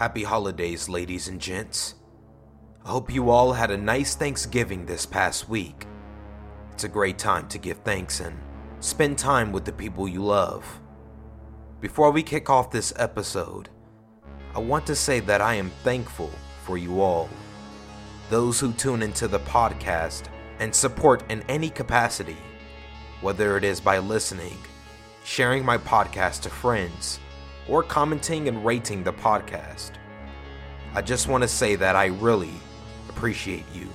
Happy holidays, ladies and gents. I hope you all had a nice Thanksgiving this past week. It's a great time to give thanks and spend time with the people you love. Before we kick off this episode, I want to say that I am thankful for you all. Those who tune into the podcast and support in any capacity, whether it is by listening, sharing my podcast to friends, or commenting and rating the podcast. I just want to say that I really appreciate you.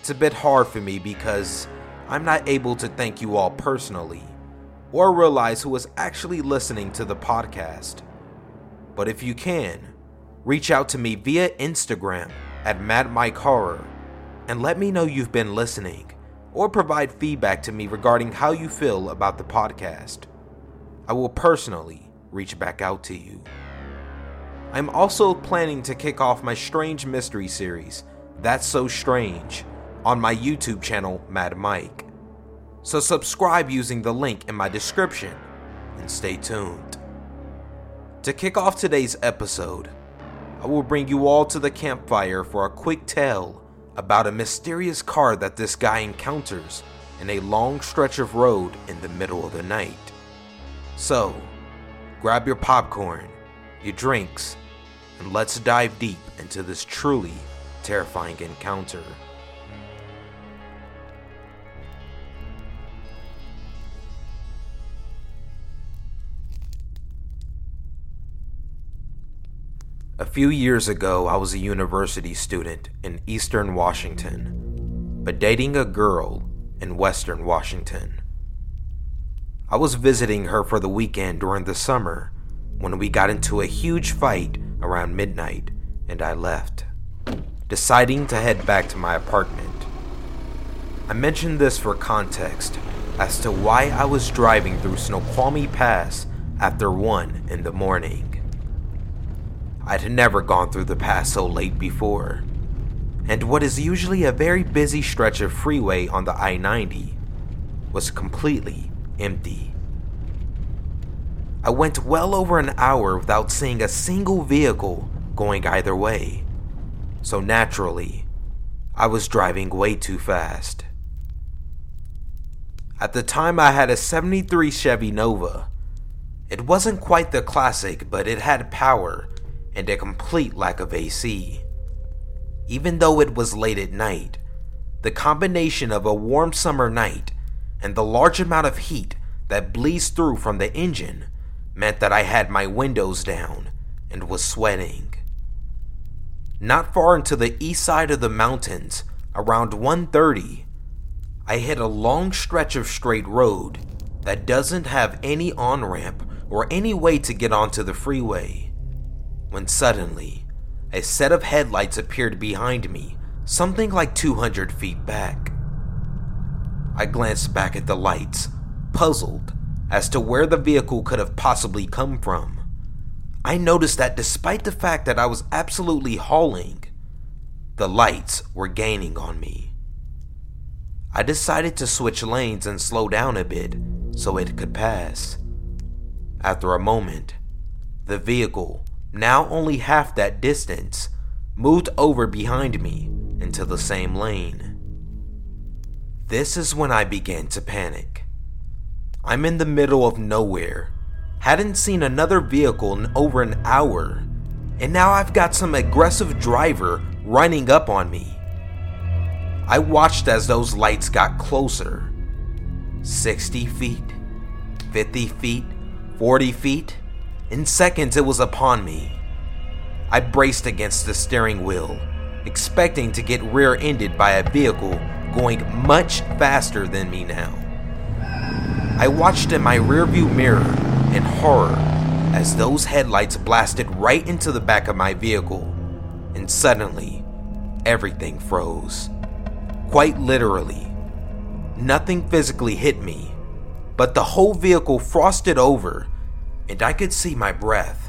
It's a bit hard for me because I'm not able to thank you all personally or realize who is actually listening to the podcast. But if you can, reach out to me via Instagram at MadMikeHorror and let me know you've been listening or provide feedback to me regarding how you feel about the podcast. I will personally reach back out to you. I'm also planning to kick off my strange mystery series, That's So Strange, on my YouTube channel, Mad Mike. So subscribe using the link in my description and stay tuned. To kick off today's episode, I will bring you all to the campfire for a quick tale about a mysterious car that this guy encounters in a long stretch of road in the middle of the night. So, grab your popcorn, your drinks, and let's dive deep into this truly terrifying encounter. A few years ago, I was a university student in Eastern Washington, but dating a girl in Western Washington. I was visiting her for the weekend during the summer when we got into a huge fight around midnight, and I left, deciding to head back to my apartment. I mentioned this for context as to why I was driving through Snoqualmie Pass after 1 in the morning. I'd never gone through the pass so late before, and what is usually a very busy stretch of freeway on the I-90 was completely empty. I went well over an hour without seeing a single vehicle going either way, so naturally, I was driving way too fast. At the time, I had a '73 Chevy Nova. It wasn't quite the classic, but it had power and a complete lack of AC. Even though it was late at night, the combination of a warm summer night and the large amount of heat that bleeds through from the engine meant that I had my windows down and was sweating. Not far into the east side of the mountains, around 1:30, I hit a long stretch of straight road that doesn't have any on-ramp or any way to get onto the freeway, when suddenly, a set of headlights appeared behind me, something like 200 feet back. I glanced back at the lights, puzzled as to where the vehicle could have possibly come from. I noticed that despite the fact that I was absolutely hauling, the lights were gaining on me. I decided to switch lanes and slow down a bit so it could pass. After a moment, the vehicle, now only half that distance, moved over behind me into the same lane. This is when I began to panic. I'm in the middle of nowhere, hadn't seen another vehicle in over an hour, and now I've got some aggressive driver running up on me. I watched as those lights got closer. 60 feet, 50 feet, 40 feet. In seconds, it was upon me. I braced against the steering wheel, expecting to get rear-ended by a vehicle going much faster than me now. I watched in my rearview mirror in horror as those headlights blasted right into the back of my vehicle, and suddenly, everything froze. Quite literally. Nothing physically hit me, but the whole vehicle frosted over, and I could see my breath.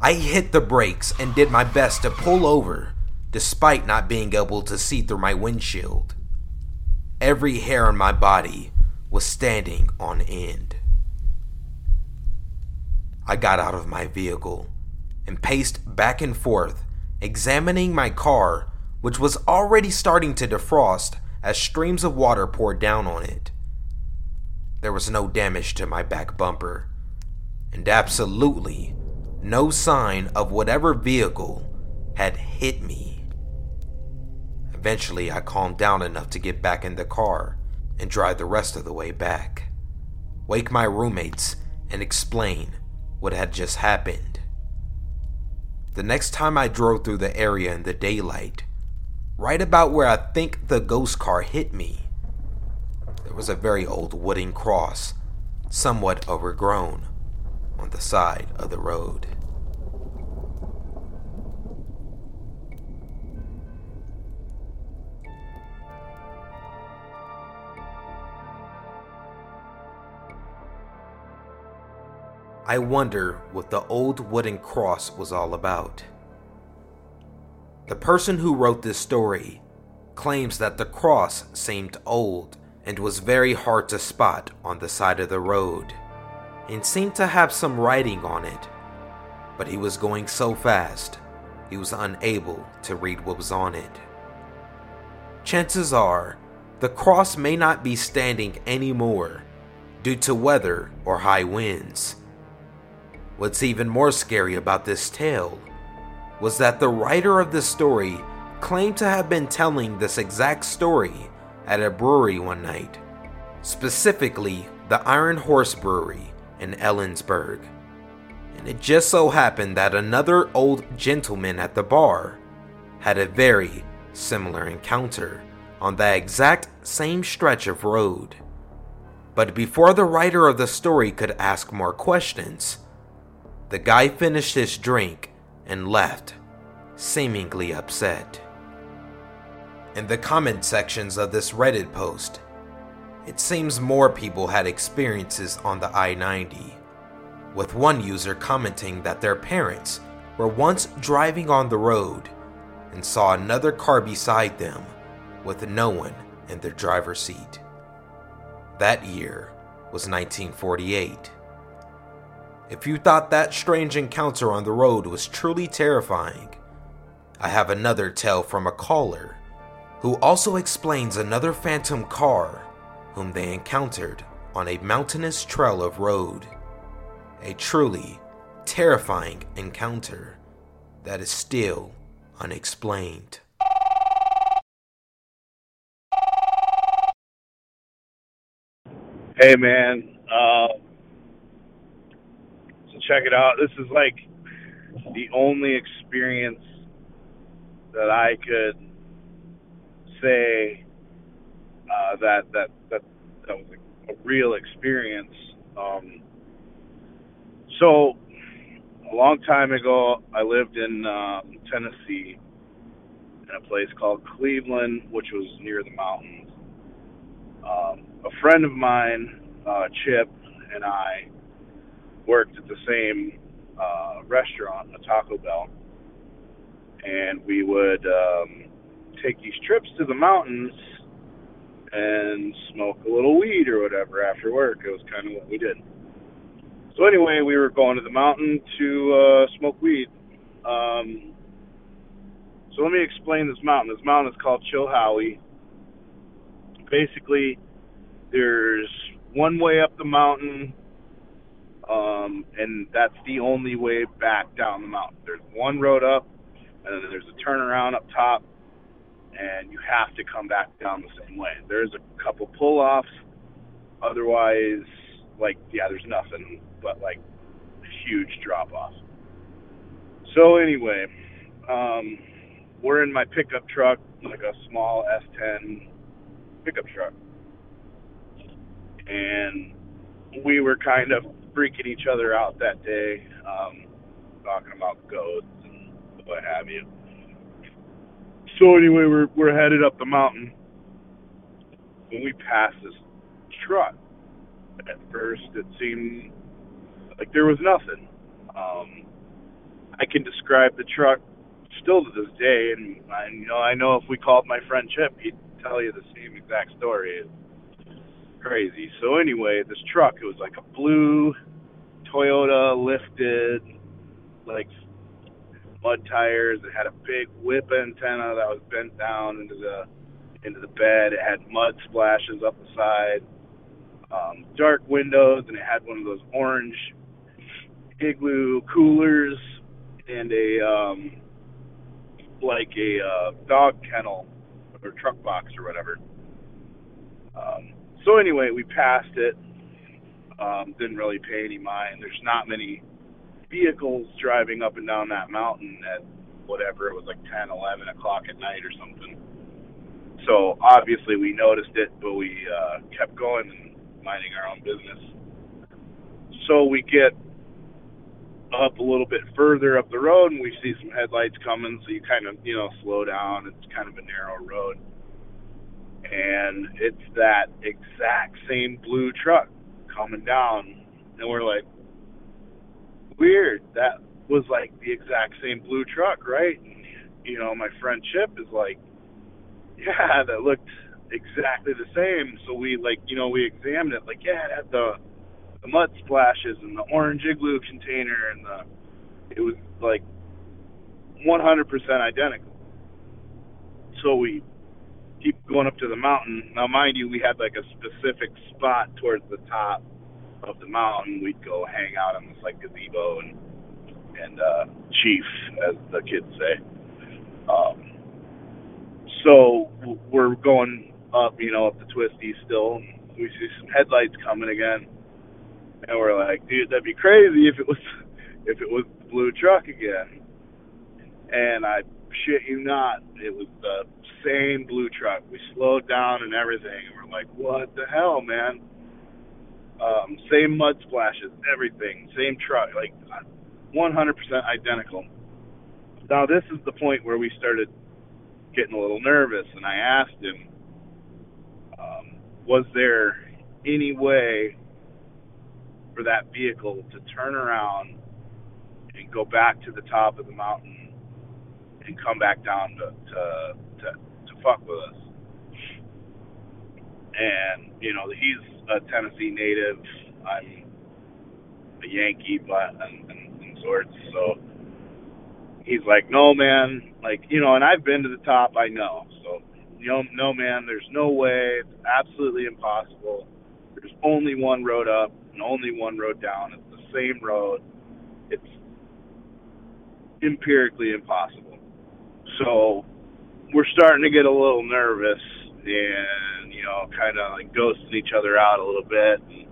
I hit the brakes and did my best to pull over, despite not being able to see through my windshield. Every hair on my body was standing on end. I got out of my vehicle and paced back and forth, examining my car, which was already starting to defrost as streams of water poured down on it. There was no damage to my back bumper, and absolutely no sign of whatever vehicle had hit me. Eventually, I calmed down enough to get back in the car and drive the rest of the way back, wake my roommates, and explain what had just happened. The next time I drove through the area in the daylight, right about where I think the ghost car hit me, there was a very old wooden cross, somewhat overgrown, on the side of the road. I wonder what the old wooden cross was all about. The person who wrote this story claims that the cross seemed old and was very hard to spot on the side of the road, and seemed to have some writing on it, but he was going so fast he was unable to read what was on it. Chances are the cross may not be standing anymore due to weather or high winds. What's even more scary about this tale was that the writer of this story claimed to have been telling this exact story at a brewery one night, specifically the Iron Horse Brewery in Ellensburg. And it just so happened that another old gentleman at the bar had a very similar encounter on the exact same stretch of road. But before the writer of the story could ask more questions, the guy finished his drink and left, seemingly upset. In the comment sections of this Reddit post, it seems more people had experiences on the I-90, with one user commenting that their parents were once driving on the road and saw another car beside them with no one in their driver's seat. That year was 1948. If you thought that strange encounter on the road was truly terrifying, I have another tale from a caller who also explains another phantom car whom they encountered on a mountainous trail of road. A truly terrifying encounter that is still unexplained. Hey man, check it out. This is like the only experience that I could say that was a real experience. So a long time ago, I lived in Tennessee in a place called Cleveland, which was near the mountains. A friend of mine, Chip, and I worked at the same restaurant, a Taco Bell, and we would take these trips to the mountains and smoke a little weed or whatever after work. It was kind of what we did. So anyway, we were going to the mountain to smoke weed. So let me explain this mountain. This mountain is called Chill Howie. Basically, there's one way up the mountain, and that's the only way back down the mountain. There's one road up, and then there's a turnaround up top, and you have to come back down the same way. There's a couple pull-offs. Otherwise, there's nothing but, a huge drop-off. So anyway, we're in my pickup truck, a small S10 pickup truck. And we were kind of freaking each other out that day, talking about ghosts and what have you. So anyway, we're headed up the mountain. When we passed this truck, at first it seemed like there was nothing. I can describe the truck still to this day, and I know if we called my friend Chip, he'd tell you the same exact story. Crazy. So anyway, this truck, it was like a blue Toyota lifted, mud tires. It had a big whip antenna that was bent down into the bed. It had mud splashes up the side, dark windows, and it had one of those orange igloo coolers and a dog kennel or truck box or whatever. So anyway, we passed it. Didn't really pay any mind. There's not many vehicles driving up and down that mountain at whatever, it was like 10, 11 o'clock at night or something. So obviously we noticed it, but we kept going and minding our own business. So we get up a little bit further up the road and we see some headlights coming, so you kind of, slow down. It's kind of a narrow road. And it's that exact same blue truck coming down, and we're like, weird, that was like the exact same blue truck, right? And, my friend Chip is like, yeah, that looked exactly the same. So we we examined it, like, yeah, it had the mud splashes and the orange igloo container, and it was like 100% identical. So we keep going up to the mountain. Now, mind you, we had like a specific spot towards the top of the mountain. We'd go hang out on this like gazebo and chief, as the kids say. So we're going up, up the twisty still. We see some headlights coming again, and we're like, dude, that'd be crazy if it was the blue truck again. And I shit you not, it was the same blue truck. We slowed down and everything, and we're like, what the hell, man? Same mud splashes, everything, same truck, like 100% identical. Now, this is the point where we started getting a little nervous, and I asked him, was there any way for that vehicle to turn around and go back to the top of the mountain and come back down to fuck with us? And, he's a Tennessee native, I'm a Yankee, but and sorts, so he's like, no, man, like, and I've been to the top, I know, so, no, man, there's no way, it's absolutely impossible, there's only one road up and only one road down, it's the same road, it's empirically impossible. So we're starting to get a little nervous, and kind of like ghosting each other out a little bit. And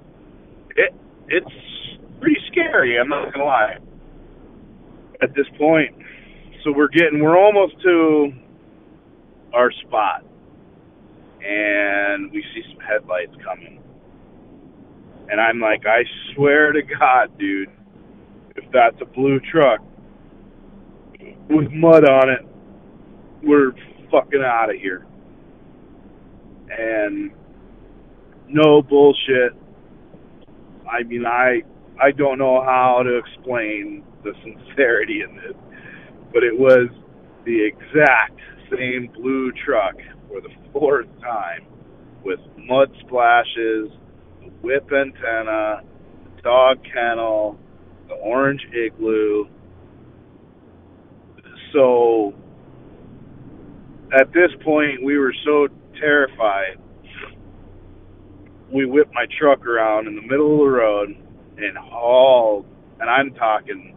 it's pretty scary, I'm not gonna lie, at this point. So we're almost to our spot, and we see some headlights coming, and I'm like, I swear to God, dude, if that's a blue truck with mud on it, we're fucking out of here. And no bullshit, I mean, I don't know how to explain the sincerity in this, but it was the exact same blue truck for the fourth time, with mud splashes, the whip antenna, the dog kennel, the orange igloo. So at this point, we were so terrified, we whipped my truck around in the middle of the road and hauled, and I'm talking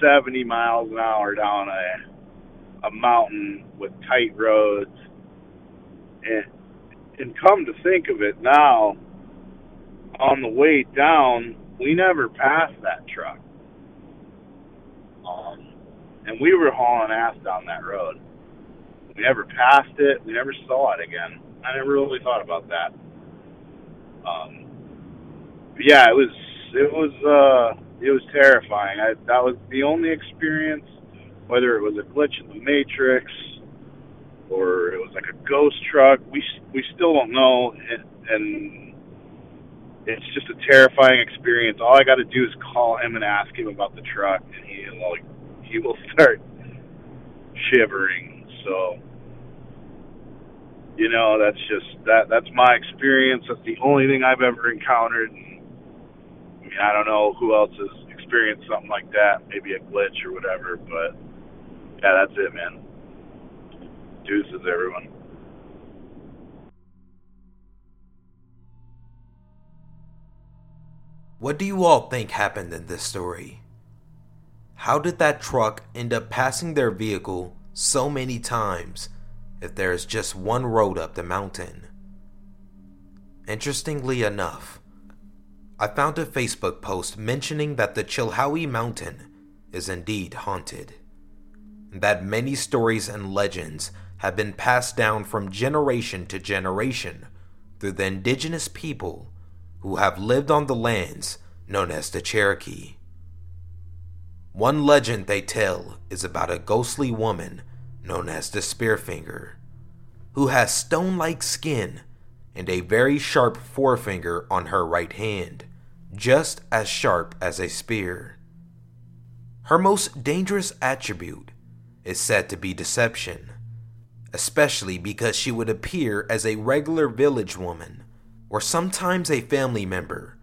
70 miles an hour down a mountain with tight roads. And come to think of it now, on the way down, we never passed that truck. And we were hauling ass down that road. We never passed it. We never saw it again. I never really thought about that. It was terrifying. That was the only experience, whether it was a glitch in the Matrix or it was like a ghost truck. We still don't know, and it's just a terrifying experience. All I got to do is call him and ask him about the truck, and he will start shivering. So, that's just that's my experience. That's the only thing I've ever encountered. And, I don't know who else has experienced something like that, maybe a glitch or whatever, but Yeah, that's it, man. Deuces, everyone. What do you all think happened in this story? How did that truck end up passing their vehicle so many times if there is just one road up the mountain? Interestingly enough, I found a Facebook post mentioning that the Chilhowee Mountain is indeed haunted, and that many stories and legends have been passed down from generation to generation through the indigenous people who have lived on the lands known as the Cherokee. One legend they tell is about a ghostly woman known as the Spearfinger, who has stone-like skin and a very sharp forefinger on her right hand, just as sharp as a spear. Her most dangerous attribute is said to be deception, especially because she would appear as a regular village woman or sometimes a family member,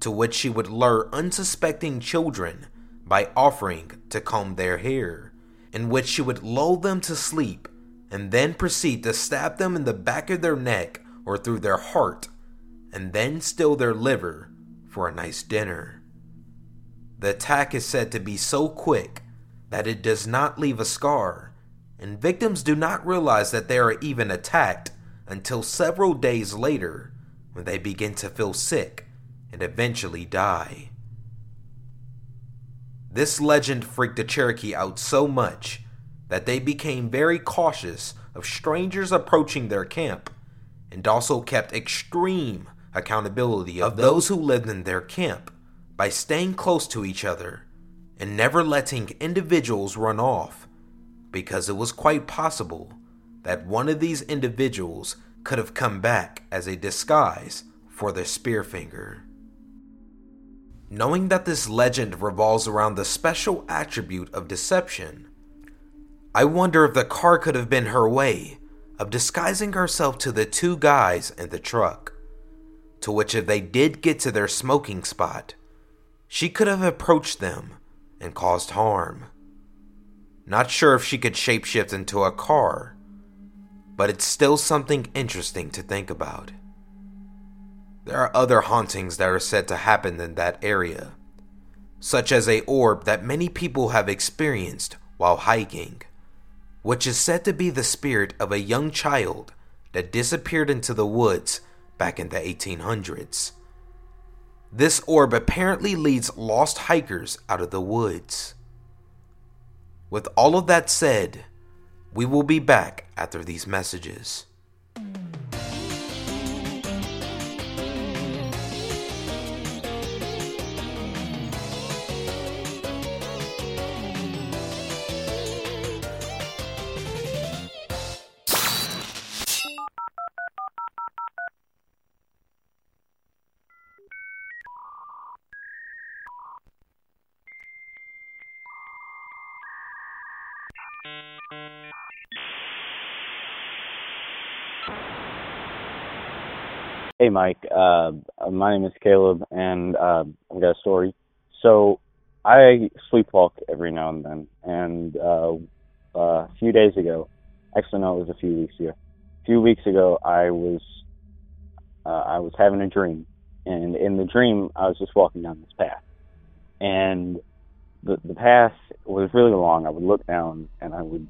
to which she would lure unsuspecting children by offering to comb their hair, in which she would lull them to sleep and then proceed to stab them in the back of their neck or through their heart and then steal their liver for a nice dinner. The attack is said to be so quick that it does not leave a scar, and victims do not realize that they are even attacked until several days later, when they begin to feel sick and eventually die. This legend freaked the Cherokee out so much that they became very cautious of strangers approaching their camp, and also kept extreme accountability of those who lived in their camp by staying close to each other and never letting individuals run off, because it was quite possible that one of these individuals could have come back as a disguise for the Spearfinger. Knowing that this legend revolves around the special attribute of deception, I wonder if the car could have been her way of disguising herself to the two guys in the truck, to which if they did get to their smoking spot, she could have approached them and caused harm. Not sure if she could shapeshift into a car, but it's still something interesting to think about. There are other hauntings that are said to happen in that area, such as an orb that many people have experienced while hiking, which is said to be the spirit of a young child that disappeared into the woods back in the 1800s. This orb apparently leads lost hikers out of the woods. With all of that said, we will be back after these messages. Hey, Mike. My name is Caleb, and I've got a story. So I sleepwalk every now and then, and a few days ago, actually no, it was a few weeks ago. A few weeks ago, I was having a dream, and in the dream, I was just walking down this path, and the path was really long. I would look down, and I would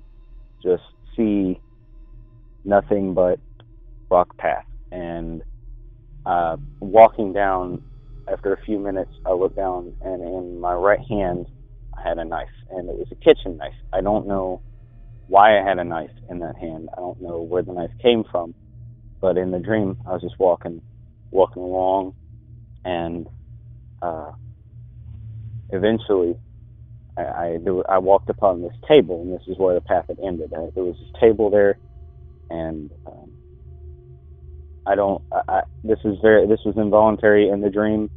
just see nothing but rock path, and walking down, after a few minutes, I looked down, and in my right hand, I had a knife, and it was a kitchen knife. I don't know why I had a knife in that hand. I don't know where the knife came from, but in the dream, I was just walking along, and eventually, I walked upon this table, and this is where the path had ended. There was this table there, and this was involuntary in the dream.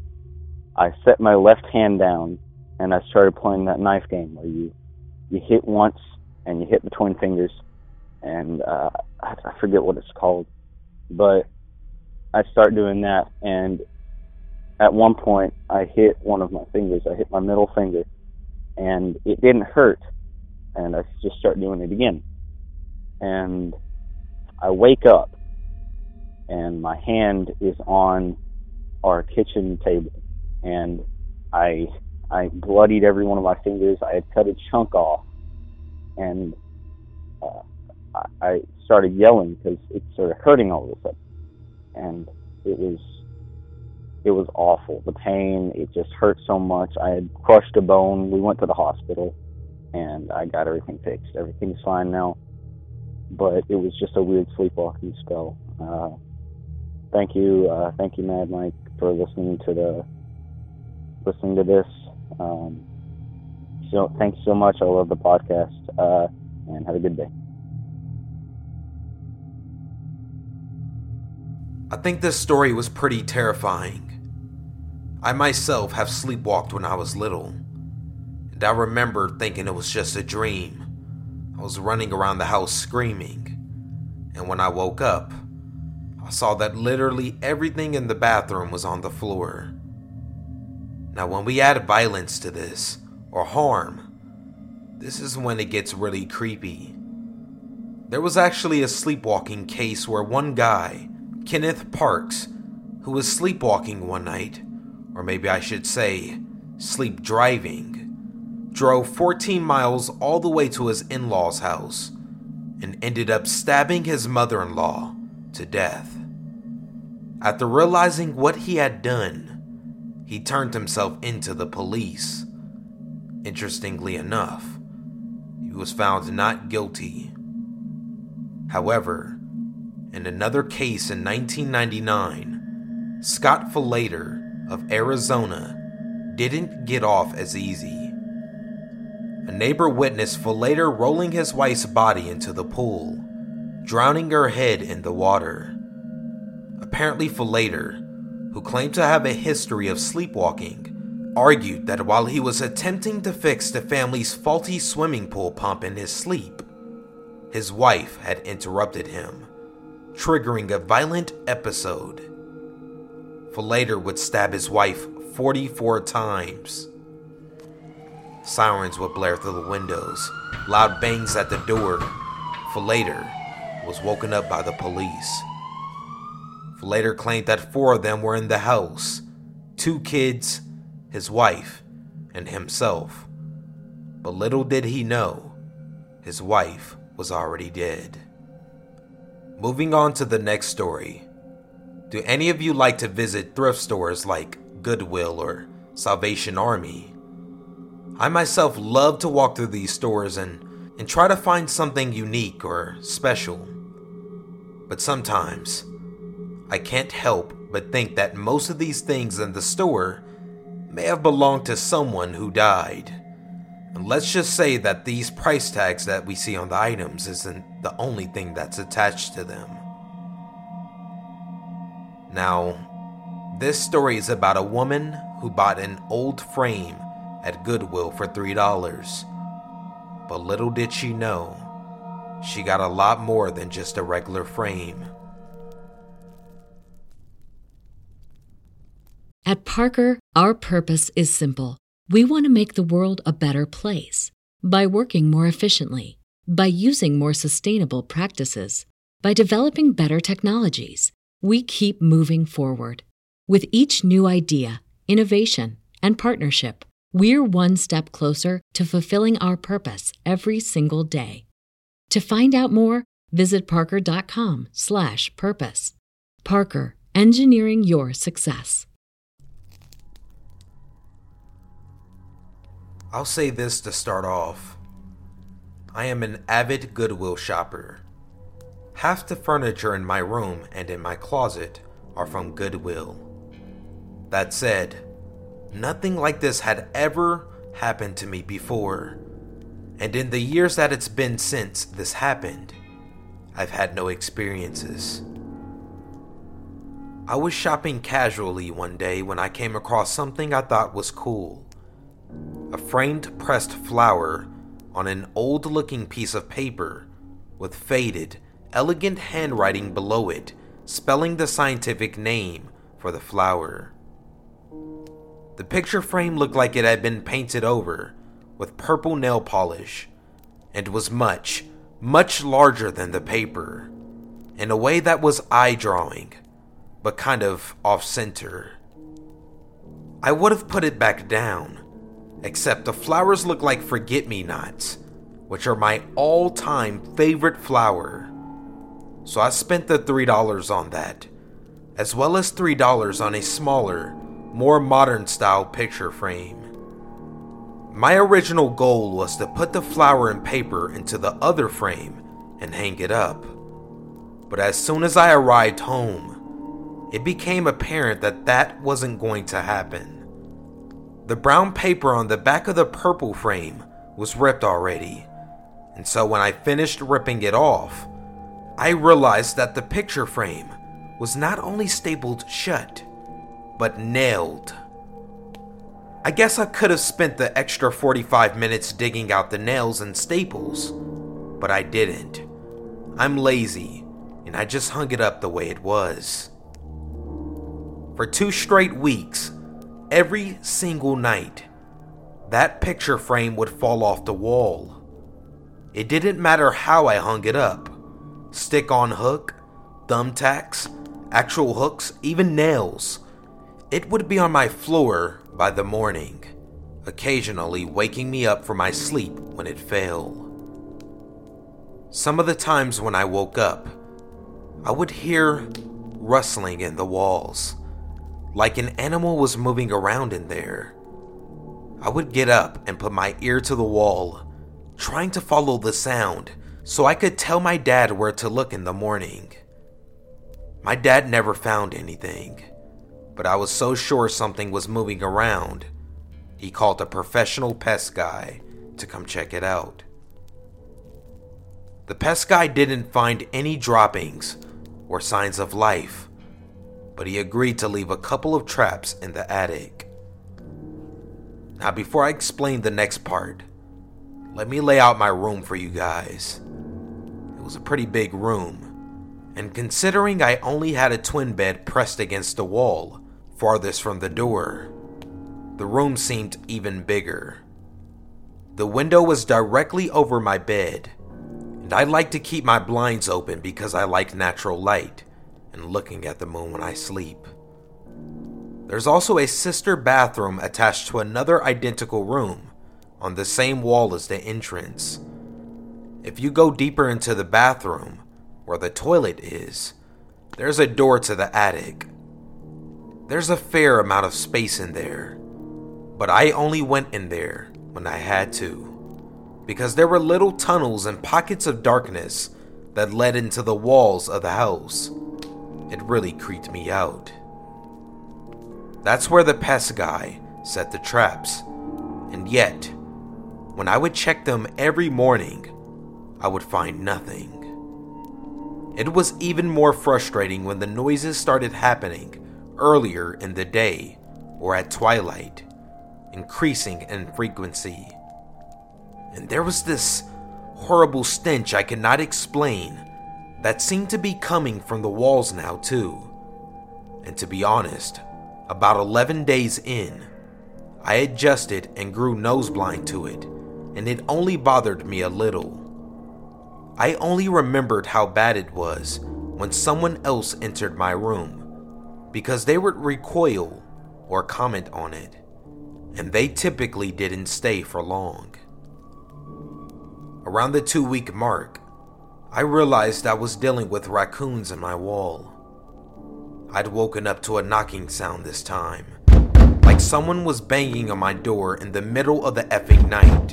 I set my left hand down, and I started playing that knife game where you hit once, and you hit between fingers, and I forget what it's called, but I start doing that, and at one point, I hit one of my fingers. I hit my middle finger, and it didn't hurt, and I just start doing it again. And I wake up, and my hand is on our kitchen table, and I bloodied every one of my fingers. I had cut a chunk off, and I started yelling because it started hurting all of a sudden, and it was awful. The pain, it just hurt so much. I had crushed a bone. We went to the hospital, and I got everything fixed. Everything's fine now, but it was just a weird sleepwalking spell. Thank you, Mad Mike, for listening to this. So thanks so much. I love the podcast, and have a good day. I think this story was pretty terrifying. I myself have sleepwalked when I was little, and I remember thinking it was just a dream. I was running around the house screaming, and when I woke up, I saw that literally everything in the bathroom was on the floor. Now, when we add violence to this, or harm, this is when it gets really creepy. There was actually a sleepwalking case where one guy, Kenneth Parks, who was sleepwalking one night, or maybe I should say, sleep driving, drove 14 miles all the way to his in-laws' house and ended up stabbing his mother-in-law to death. After realizing what he had done, he turned himself into the police. Interestingly enough, he was found not guilty. However, in another case in 1999, Scott Falater of Arizona didn't get off as easy. A neighbor witnessed Falater rolling his wife's body into the pool, drowning her head in the water. Apparently Falater, who claimed to have a history of sleepwalking, argued that while he was attempting to fix the family's faulty swimming pool pump in his sleep, his wife had interrupted him, triggering a violent episode. Falater would stab his wife 44 times. Sirens would blare through the windows, loud bangs at the door. Falater was woken up by the police. Falater claimed that 4 of them were in the house, 2 kids, his wife, and himself. But little did he know, his wife was already dead. Moving on to the next story. Do any of you like to visit thrift stores like Goodwill or Salvation Army? I myself love to walk through these stores and try to find something unique or special. But sometimes, I can't help but think that most of these things in the store may have belonged to someone who died. And let's just say that these price tags that we see on the items isn't the only thing that's attached to them. Now, this story is about a woman who bought an old frame at Goodwill for $3. But little did she know, she got a lot more than just a regular frame. At Parker, our purpose is simple. We want to make the world a better place by working more efficiently, by using more sustainable practices, by developing better technologies. We keep moving forward. With each new idea, innovation, and partnership, we're one step closer to fulfilling our purpose every single day. To find out more, visit parker.com/purpose. Parker, engineering your success. I'll say this to start off. I am an avid Goodwill shopper. Half the furniture in my room and in my closet are from Goodwill. That said, nothing like this had ever happened to me before, and in the years that it's been since this happened, I've had no experiences. I was shopping casually one day when I came across something I thought was cool. A framed pressed flower on an old-looking piece of paper with faded, elegant handwriting below it spelling the scientific name for the flower. The picture frame looked like it had been painted over with purple nail polish and was much, much larger than the paper, in a way that was eye-drawing, but kind of off-center. I would have put it back down, except the flowers look like forget-me-nots, which are my all-time favorite flower. So I spent the $3 on that, as well as $3 on a smaller, more modern-style picture frame. My original goal was to put the flower and paper into the other frame and hang it up. But as soon as I arrived home, it became apparent that that wasn't going to happen. The brown paper on the back of the purple frame was ripped already, and so when I finished ripping it off, I realized that the picture frame was not only stapled shut, but nailed. I guess I could have spent the extra 45 minutes digging out the nails and staples, but I didn't. I'm lazy, and I just hung it up the way it was. For 2 straight weeks, every single night, that picture frame would fall off the wall. It didn't matter how I hung it up. Stick-on hook, thumbtacks, actual hooks, even nails. It would be on my floor by the morning, occasionally waking me up from my sleep when it fell. Some of the times when I woke up, I would hear rustling in the walls, like an animal was moving around in there. I would get up and put my ear to the wall, trying to follow the sound so I could tell my dad where to look in the morning. My dad never found anything, but I was so sure something was moving around, he called a professional pest guy to come check it out. The pest guy didn't find any droppings or signs of life, but he agreed to leave a couple of traps in the attic. Now, before I explain the next part, let me lay out my room for you guys. It was a pretty big room, and considering I only had a twin bed pressed against the wall, farthest from the door, the room seemed even bigger. The window was directly over my bed, and I like to keep my blinds open because I like natural light and looking at the moon when I sleep. There's also a sister bathroom attached to another identical room on the same wall as the entrance. If you go deeper into the bathroom, where the toilet is, there's a door to the attic. There's a fair amount of space in there, but I only went in there when I had to, because there were little tunnels and pockets of darkness that led into the walls of the house. It really creeped me out. That's where the pest guy set the traps, and yet, when I would check them every morning, I would find nothing. It was even more frustrating when the noises started happening earlier in the day or at twilight, increasing in frequency. And there was this horrible stench I could not explain that seemed to be coming from the walls now too. And to be honest, about 11 days in, I adjusted and grew noseblind to it, and it only bothered me a little. I only remembered how bad it was when someone else entered my room, because they would recoil or comment on it, and they typically didn't stay for long. Around the 2-week mark, I realized I was dealing with raccoons in my wall. I'd woken up to a knocking sound this time, like someone was banging on my door in the middle of the effing night.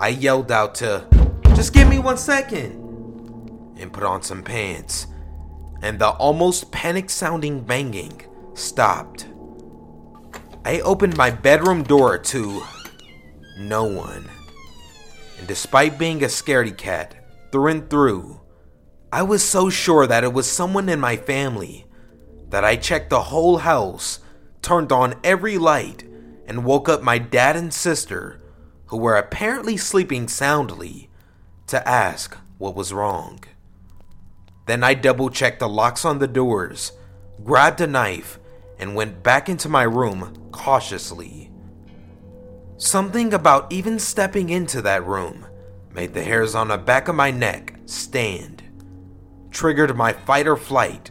I yelled out to, "Just give me 1 second," and put on some pants, and the almost panic-sounding banging stopped. I opened my bedroom door to no one, and despite being a scaredy cat through and through, I was so sure that it was someone in my family that I checked the whole house, turned on every light, and woke up my dad and sister, who were apparently sleeping soundly, to ask what was wrong. Then I double-checked the locks on the doors, grabbed a knife, and went back into my room cautiously. Something about even stepping into that room made the hairs on the back of my neck stand, triggered my fight or flight,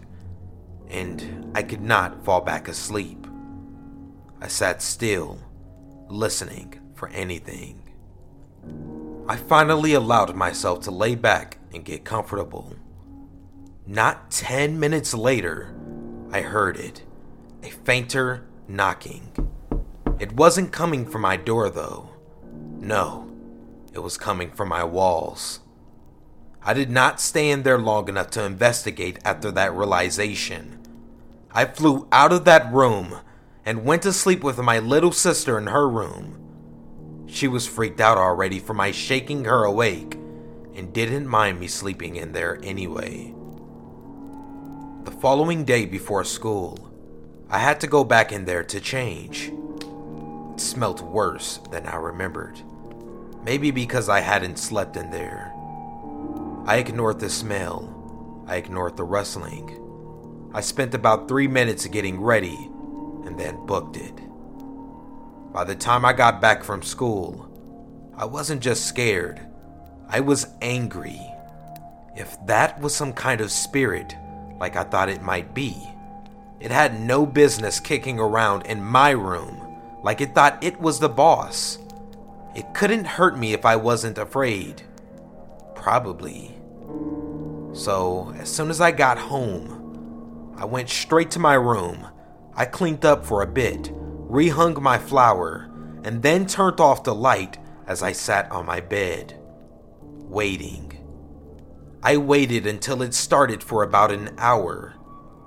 and I could not fall back asleep. I sat still, listening for anything. I finally allowed myself to lay back and get comfortable. Not 10 minutes later, I heard it, a fainter knocking. It wasn't coming from my door though. No, it was coming from my walls. I did not stand there long enough to investigate after that realization. I flew out of that room and went to sleep with my little sister in her room. She was freaked out already from my shaking her awake and didn't mind me sleeping in there anyway. The following day before school, I had to go back in there to change. It smelled worse than I remembered, maybe because I hadn't slept in there. I ignored the smell. I ignored the rustling. I spent about 3 minutes getting ready and then booked it. By the time I got back from school, I wasn't just scared. I was angry. If that was some kind of spirit like I thought it might be, it had no business kicking around in my room like it thought it was the boss. It couldn't hurt me if I wasn't afraid. Probably. So, as soon as I got home, I went straight to my room. I cleaned up for a bit, rehung my flower, and then turned off the light as I sat on my bed, waiting. I waited until it started for about an hour,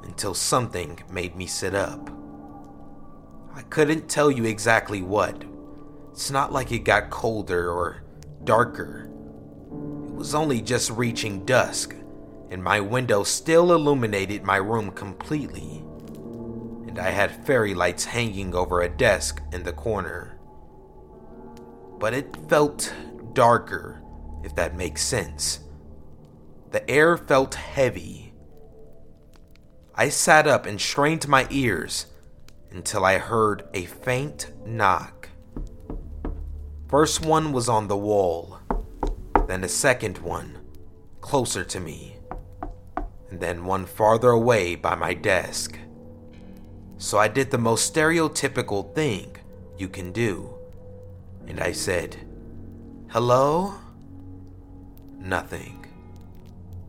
until something made me sit up. I couldn't tell you exactly what. It's not like it got colder or darker. It was only just reaching dusk, and my window still illuminated my room completely, and I had fairy lights hanging over a desk in the corner. But it felt darker, if that makes sense. The air felt heavy. I sat up and strained my ears until I heard a faint knock. First one was on the wall, then a second one, closer to me, and then one farther away by my desk. So I did the most stereotypical thing you can do, and I said, "Hello?" Nothing.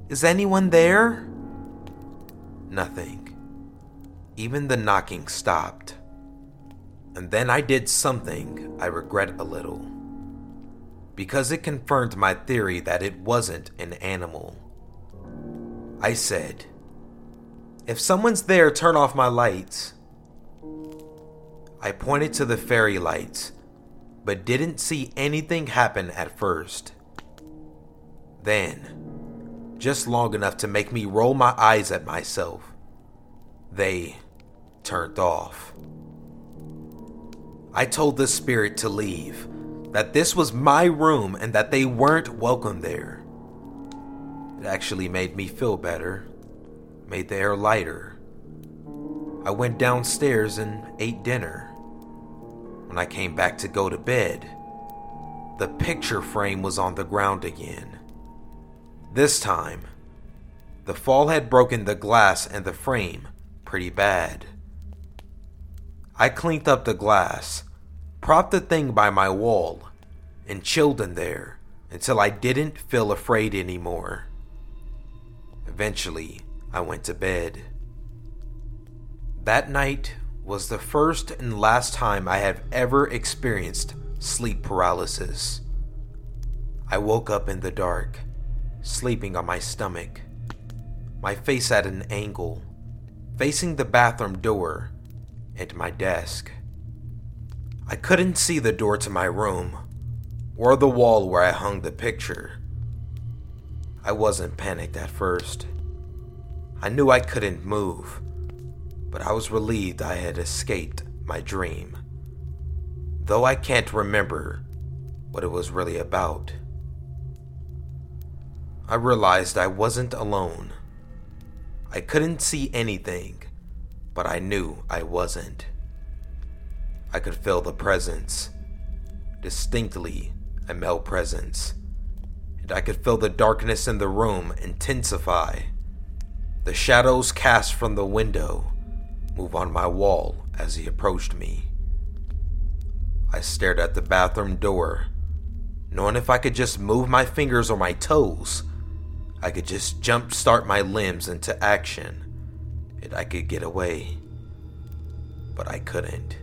"Is anyone there?" Nothing. Even the knocking stopped. And then I did something I regret a little, because it confirmed my theory that it wasn't an animal. I said, "If someone's there, turn off my lights." I pointed to the fairy lights, but didn't see anything happen at first. Then, just long enough to make me roll my eyes at myself, they turned off. I told the spirit to leave, that this was my room and that they weren't welcome there. It actually made me feel better, made the air lighter. I went downstairs and ate dinner. When I came back to go to bed, the picture frame was on the ground again. This time, the fall had broken the glass and the frame pretty bad. I cleaned up the glass, propped the thing by my wall, and chilled in there until I didn't feel afraid anymore. Eventually, I went to bed. That night was the first and last time I have ever experienced sleep paralysis. I woke up in the dark, sleeping on my stomach, my face at an angle, facing the bathroom door and my desk. I couldn't see the door to my room, or the wall where I hung the picture. I wasn't panicked at first. I knew I couldn't move, but I was relieved I had escaped my dream, though I can't remember what it was really about. I realized I wasn't alone. I couldn't see anything, but I knew I wasn't. I could feel the presence, distinctly a male presence, and I could feel the darkness in the room intensify. The shadows cast from the window move on my wall as he approached me. I stared at the bathroom door, knowing if I could just move my fingers or my toes, I could just jump-start my limbs into action, and I could get away. But I couldn't.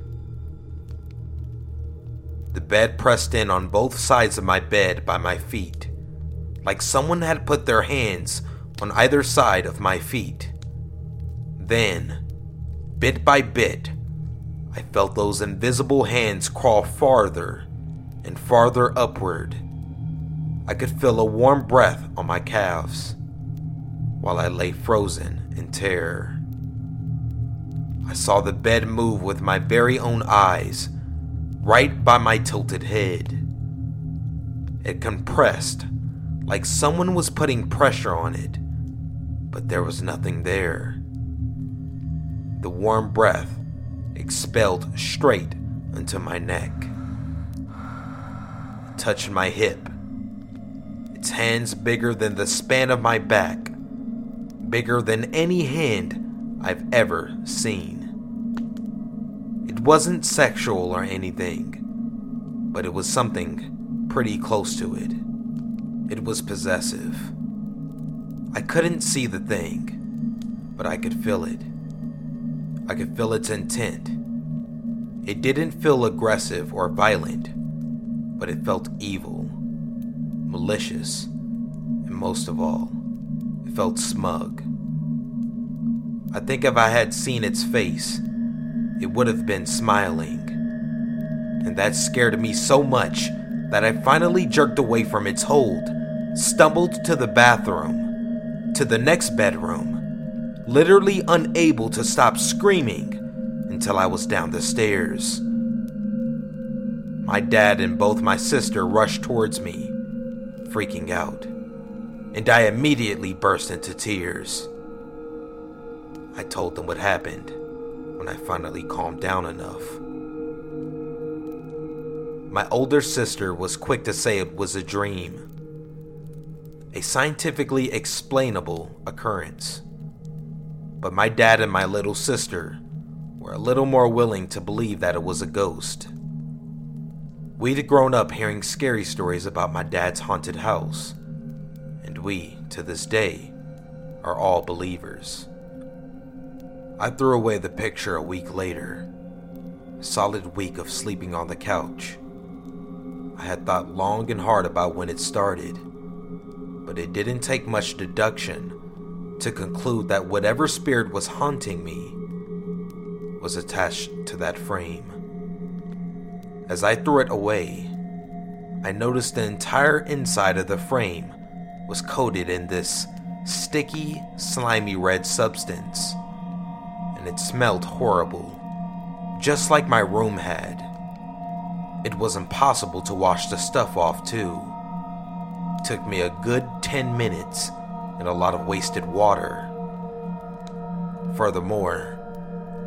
The bed pressed in on both sides of my bed by my feet, like someone had put their hands on either side of my feet. Then, bit by bit, I felt those invisible hands crawl farther and farther upward. I could feel a warm breath on my calves while I lay frozen in terror. I saw the bed move with my very own eyes right by my tilted head. It compressed like someone was putting pressure on it, but there was nothing there. The warm breath expelled straight into my neck. It touched my hip. Its hands bigger than the span of my back, bigger than any hand I've ever seen. It wasn't sexual or anything, but it was something pretty close to it. It was possessive. I couldn't see the thing, but I could feel it. I could feel its intent. It didn't feel aggressive or violent, but it felt evil. Malicious, and most of all, it felt smug. I think if I had seen its face, it would have been smiling, and that scared me so much that I finally jerked away from its hold, stumbled to the bathroom, to the next bedroom, literally unable to stop screaming until I was down the stairs. My dad and both my sister rushed towards me, freaking out, and I immediately burst into tears. I told them what happened when I finally calmed down enough. My older sister was quick to say it was a dream, a scientifically explainable occurrence, but my dad and my little sister were a little more willing to believe that it was a ghost. We'd grown up hearing scary stories about my dad's haunted house, and we, to this day, are all believers. I threw away the picture a week later, a solid week of sleeping on the couch. I had thought long and hard about when it started, but it didn't take much deduction to conclude that whatever spirit was haunting me was attached to that frame. As I threw it away, I noticed the entire inside of the frame was coated in this sticky, slimy red substance, and it smelled horrible, just like my room had. It was impossible to wash the stuff off, too. It took me a good 10 minutes and a lot of wasted water. Furthermore,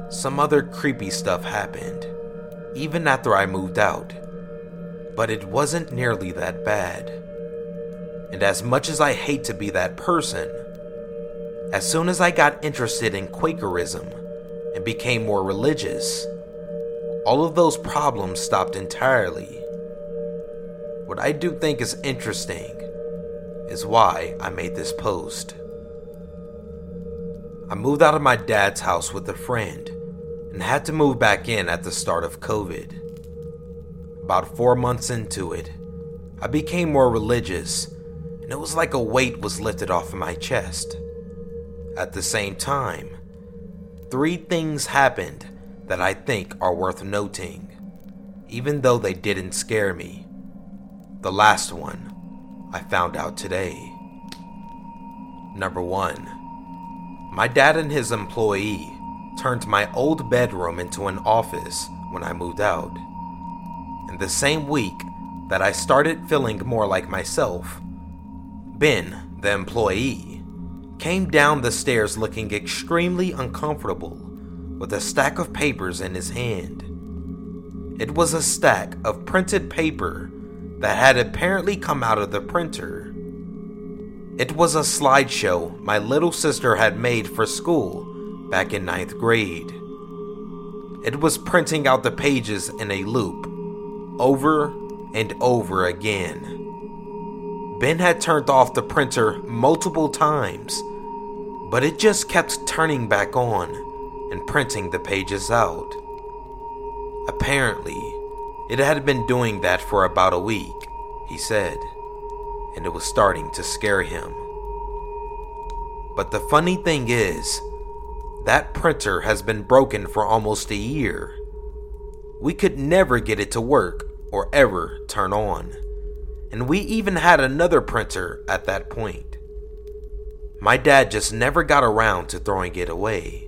some other creepy stuff happened, even after I moved out, but it wasn't nearly that bad. And as much as I hate to be that person, as soon as I got interested in Quakerism and became more religious, all of those problems stopped entirely. What I do think is interesting is why I made this post. I moved out of my dad's house with a friend and had to move back in at the start of COVID. About 4 months into it, I became more religious, and it was like a weight was lifted off of my chest. At the same time, 3 things happened that I think are worth noting, even though they didn't scare me. The last one I found out today. Number 1, my dad and his employee turned my old bedroom into an office when I moved out. And the same week that I started feeling more like myself, Ben, the employee, came down the stairs looking extremely uncomfortable with a stack of papers in his hand. It was a stack of printed paper that had apparently come out of the printer, It was a slideshow my little sister had made for school back in 9th grade. It was printing out the pages in a loop, over and over again. Ben had turned off the printer multiple times, but it just kept turning back on and printing the pages out. Apparently, it had been doing that for about a week, he said, and it was starting to scare him. But the funny thing is, that printer has been broken for almost a year. We could never get it to work or ever turn on, and we even had another printer at that point. My dad just never got around to throwing it away.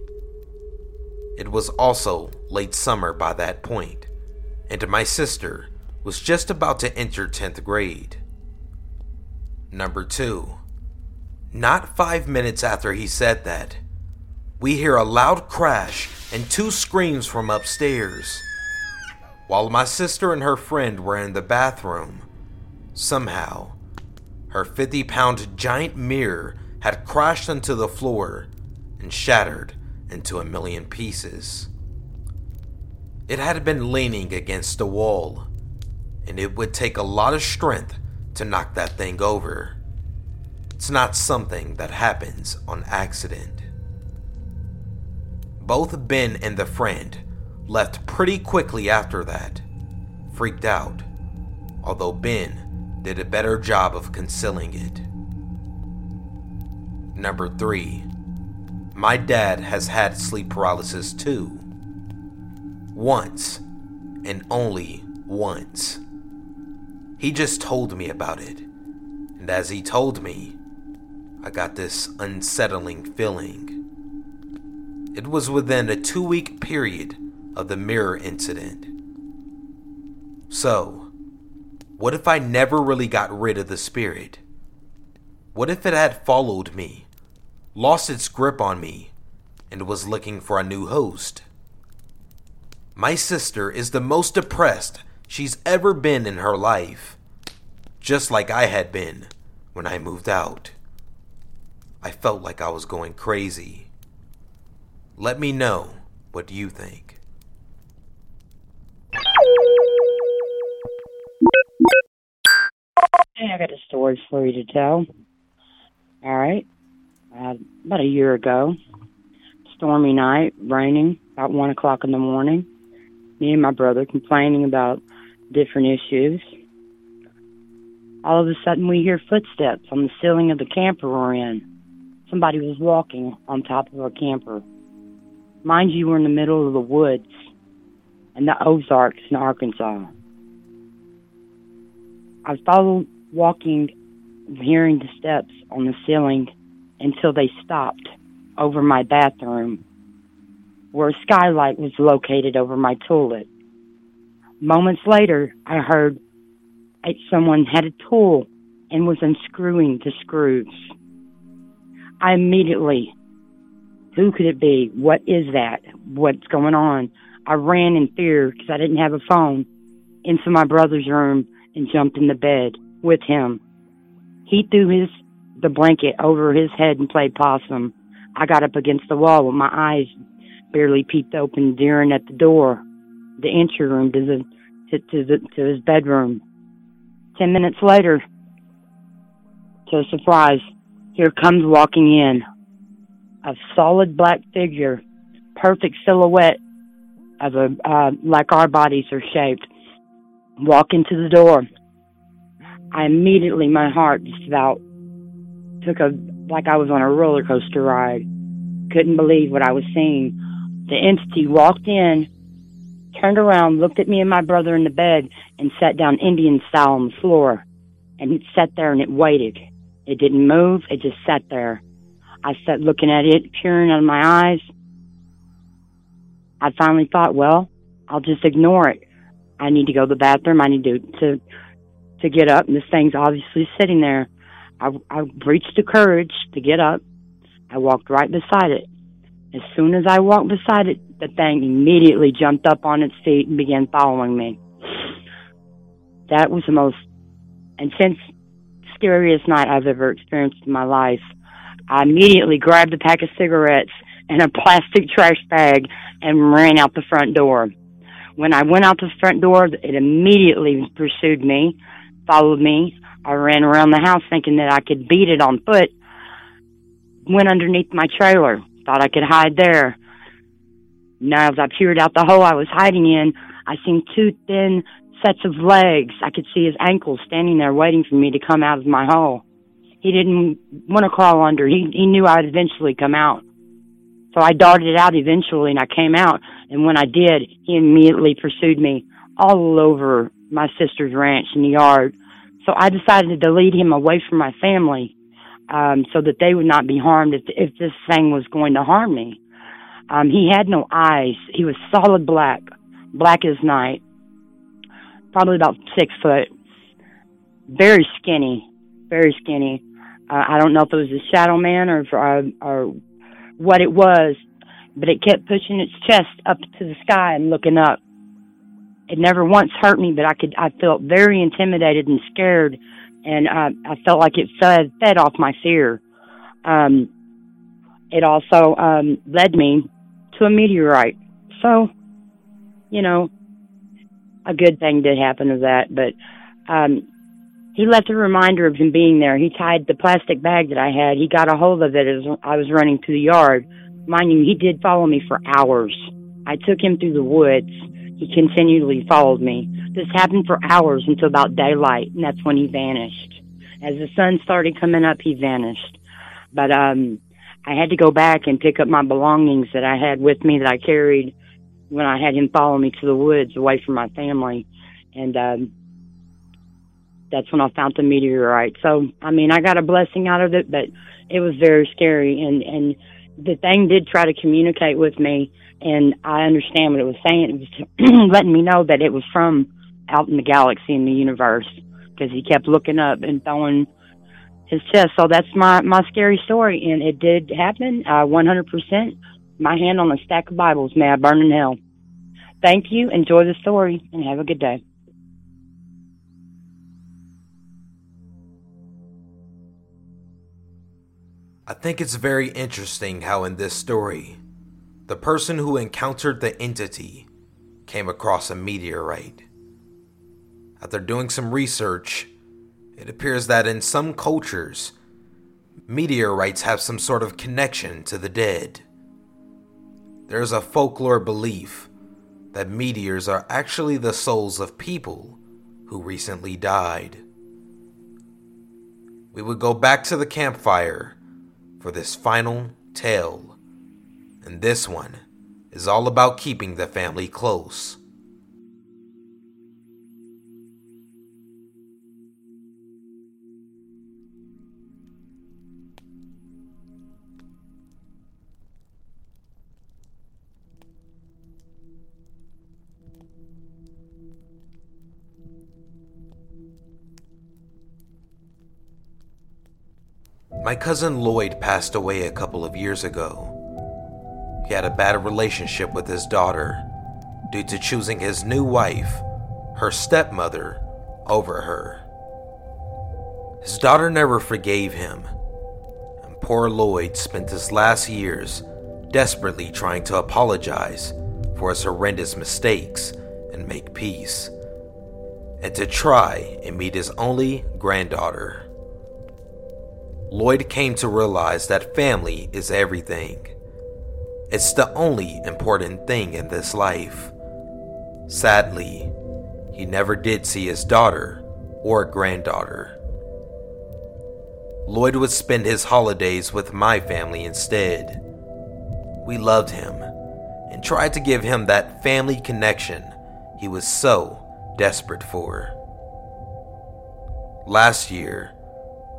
It was also late summer by that point, and my sister was just about to enter 10th grade. Number 2. Not 5 minutes after he said that, we hear a loud crash and two screams from upstairs. While my sister and her friend were in the bathroom, somehow, her 50-pound giant mirror had crashed into the floor and shattered into a million pieces. It had been leaning against the wall, and it would take a lot of strength to knock that thing over. It's not something that happens on accident. Both Ben and the friend left pretty quickly after that, freaked out, although Ben did a better job of concealing it. Number 3. My dad has had sleep paralysis too. Once, and only once. He just told me about it, and as he told me, I got this unsettling feeling. It was within a 2-week period of the mirror incident. So, what if I never really got rid of the spirit? What if it had followed me, lost its grip on me, and was looking for a new host? My sister is the most depressed she's ever been in her life, just like I had been when I moved out. I felt like I was going crazy. Let me know what you think. Hey, I got a story for you to tell. All right. About a year ago, stormy night, raining, about 1 o'clock in the morning. Me and my brother complaining about different issues. All of a sudden, we hear footsteps on the ceiling of the camper we're in. Somebody was walking on top of our camper. Mind you, we're in the middle of the woods in the Ozarks in Arkansas. I followed walking, hearing the steps on the ceiling until they stopped over my bathroom, where a skylight was located over my toilet. Moments later, I heard someone had a tool and was unscrewing the screws. I immediately... Who could it be? What is that? What's going on? I ran in fear because I didn't have a phone into my brother's room and jumped in the bed with him. He threw the blanket over his head and played possum. I got up against the wall with my eyes barely peeped open, staring at the door, the entry room to his bedroom. 10 minutes later, to a surprise, here comes walking in a solid black figure, perfect silhouette of like our bodies are shaped, walk into the door. I immediately, my heart just about like I was on a roller coaster ride. Couldn't believe what I was seeing. The entity walked in, turned around, looked at me and my brother in the bed, and sat down Indian style on the floor. And it sat there and it waited. It didn't move, it just sat there. I sat looking at it, peering out of my eyes. I finally thought, well, I'll just ignore it. I need to go to the bathroom. I need to get up, and this thing's obviously sitting there. I reached the courage to get up. I walked right beside it. As soon as I walked beside it, the thing immediately jumped up on its feet and began following me. That was the most intense, scariest night I've ever experienced in my life. I immediately grabbed a pack of cigarettes and a plastic trash bag and ran out the front door. When I went out the front door, it immediately pursued me, followed me. I ran around the house thinking that I could beat it on foot. Went underneath my trailer, thought I could hide there. Now as I peered out the hole I was hiding in, I seen two thin sets of legs. I could see his ankles standing there waiting for me to come out of my hole. He didn't want to crawl under. He knew I'd eventually come out. So I darted out eventually, and I came out. And when I did, he immediately pursued me all over my sister's ranch in the yard. So I decided to lead him away from my family so that they would not be harmed if this thing was going to harm me. He had no eyes. He was solid black, black as night, probably about 6 foot, very skinny, very skinny. I don't know if it was a shadow man or what it was, but it kept pushing its chest up to the sky and looking up. It never once hurt me, but I felt very intimidated and scared, and I felt like it fed off my fear. It also led me to a meteorite. So, you know, a good thing did happen to that, but he left a reminder of him being there. He tied the plastic bag that I had. He got a hold of it as I was running through the yard. Mind you, he did follow me for hours. I took him through the woods. He continually followed me. This happened for hours until about daylight, and that's when he vanished. As the sun started coming up, he vanished. But I had to go back and pick up my belongings that I had with me that I carried when I had him follow me to the woods away from my family. And that's when I found the meteorite. So, I mean, I got a blessing out of it, but it was very scary. And the thing did try to communicate with me, and I understand what it was saying. It was letting me know that it was from out in the galaxy, in the universe, because he kept looking up and throwing his chest. So that's my scary story, and it did happen 100%. My hand on a stack of Bibles, may I burn in hell. Thank you. Enjoy the story, and have a good day. I think it's very interesting how in this story, the person who encountered the entity came across a meteorite. After doing some research, it appears that in some cultures, meteorites have some sort of connection to the dead. There is a folklore belief that meteors are actually the souls of people who recently died. We would go back to the campfire for this final tale, and this one is all about keeping the family close. My cousin Lloyd passed away a couple of years ago. He had a bad relationship with his daughter due to choosing his new wife, her stepmother, over her. His daughter never forgave him, and poor Lloyd spent his last years desperately trying to apologize for his horrendous mistakes and make peace, and to try and meet his only granddaughter. Lloyd came to realize that family is everything. It's the only important thing in this life. Sadly, he never did see his daughter or granddaughter. Lloyd would spend his holidays with my family instead. We loved him and tried to give him that family connection he was so desperate for. Last year,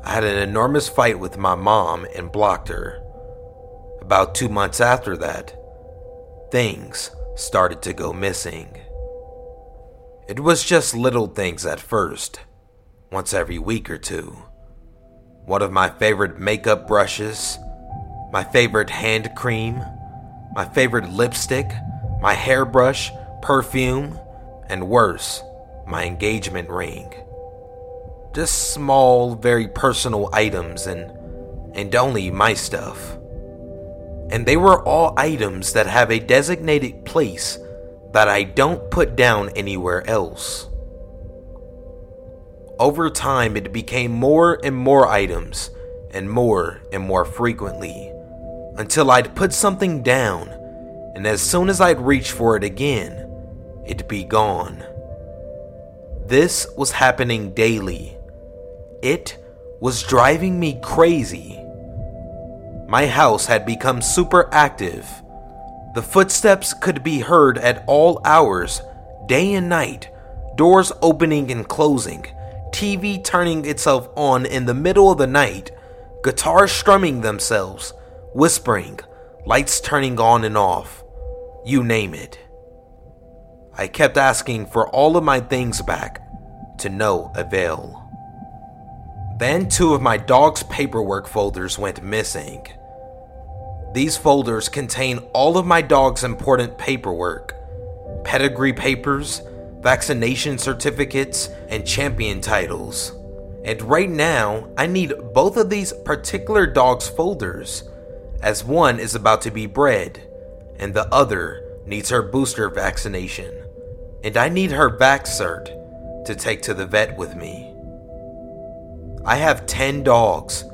I had an enormous fight with my mom and blocked her. About 2 months after that, things started to go missing. It was just little things at first, once every week or two. One of my favorite makeup brushes, my favorite hand cream, my favorite lipstick, my hairbrush, perfume, and worse, my engagement ring. Just small, very personal items and only my stuff. And they were all items that have a designated place that I don't put down anywhere else. Over time, it became more and more items, and more frequently, until I'd put something down, and as soon as I'd reach for it again, it'd be gone. This was happening daily. It was driving me crazy. My house had become super active. The footsteps could be heard at all hours, day and night, doors opening and closing, TV turning itself on in the middle of the night, guitars strumming themselves, whispering, lights turning on and off, you name it. I kept asking for all of my things back, to no avail. Then two of my dog's paperwork folders went missing. These folders contain all of my dog's important paperwork, pedigree papers, vaccination certificates, and champion titles. And right now, I need both of these particular dog's folders, as one is about to be bred, and the other needs her booster vaccination. And I need her vac cert to take to the vet with me. I have 10 dogs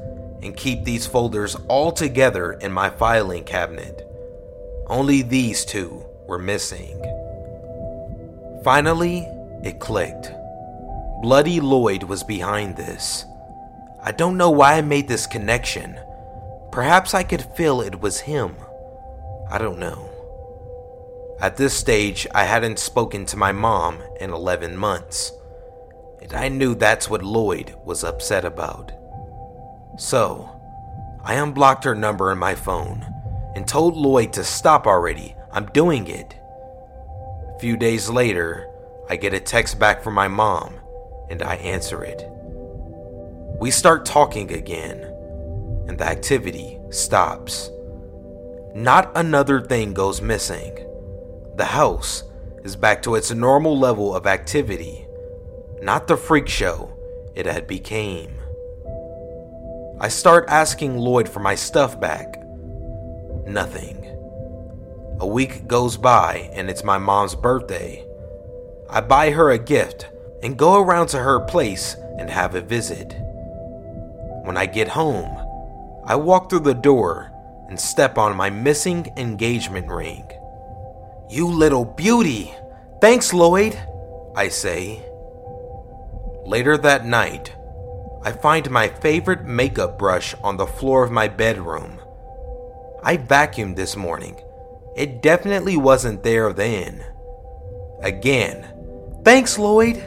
and keep these folders all together in my filing cabinet. Only these two were missing. Finally, it clicked. Bloody Lloyd was behind this. I don't know why I made this connection. Perhaps I could feel it was him. I don't know. At this stage, I hadn't spoken to my mom in 11 months, and I knew that's what Lloyd was upset about. So, I unblocked her number in my phone and told Lloyd to stop already. I'm doing it. A few days later, I get a text back from my mom, and I answer it. We start talking again, and the activity stops. Not another thing goes missing. The house is back to its normal level of activity, not the freak show it had became. I start asking Lloyd for my stuff back. Nothing. A week goes by and it's my mom's birthday. I buy her a gift and go around to her place and have a visit. When I get home, I walk through the door and step on my missing engagement ring. You little beauty! Thanks, Lloyd, I say. Later that night, I find my favorite makeup brush on the floor of my bedroom. I vacuumed this morning. It definitely wasn't there then. Again, thanks, Lloyd.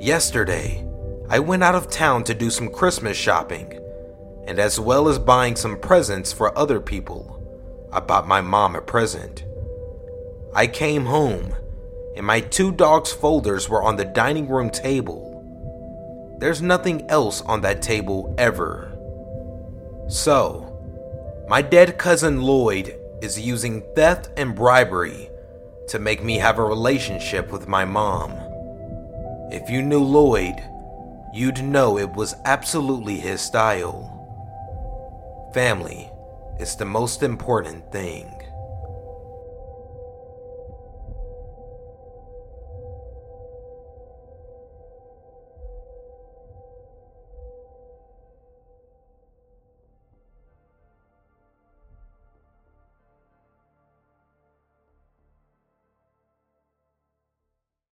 Yesterday, I went out of town to do some Christmas shopping, and as well as buying some presents for other people, I bought my mom a present. I came home, and my two dogs' folders were on the dining room table. There's nothing else on that table ever. So, my dead cousin Lloyd is using theft and bribery to make me have a relationship with my mom. If you knew Lloyd, you'd know it was absolutely his style. Family is the most important thing.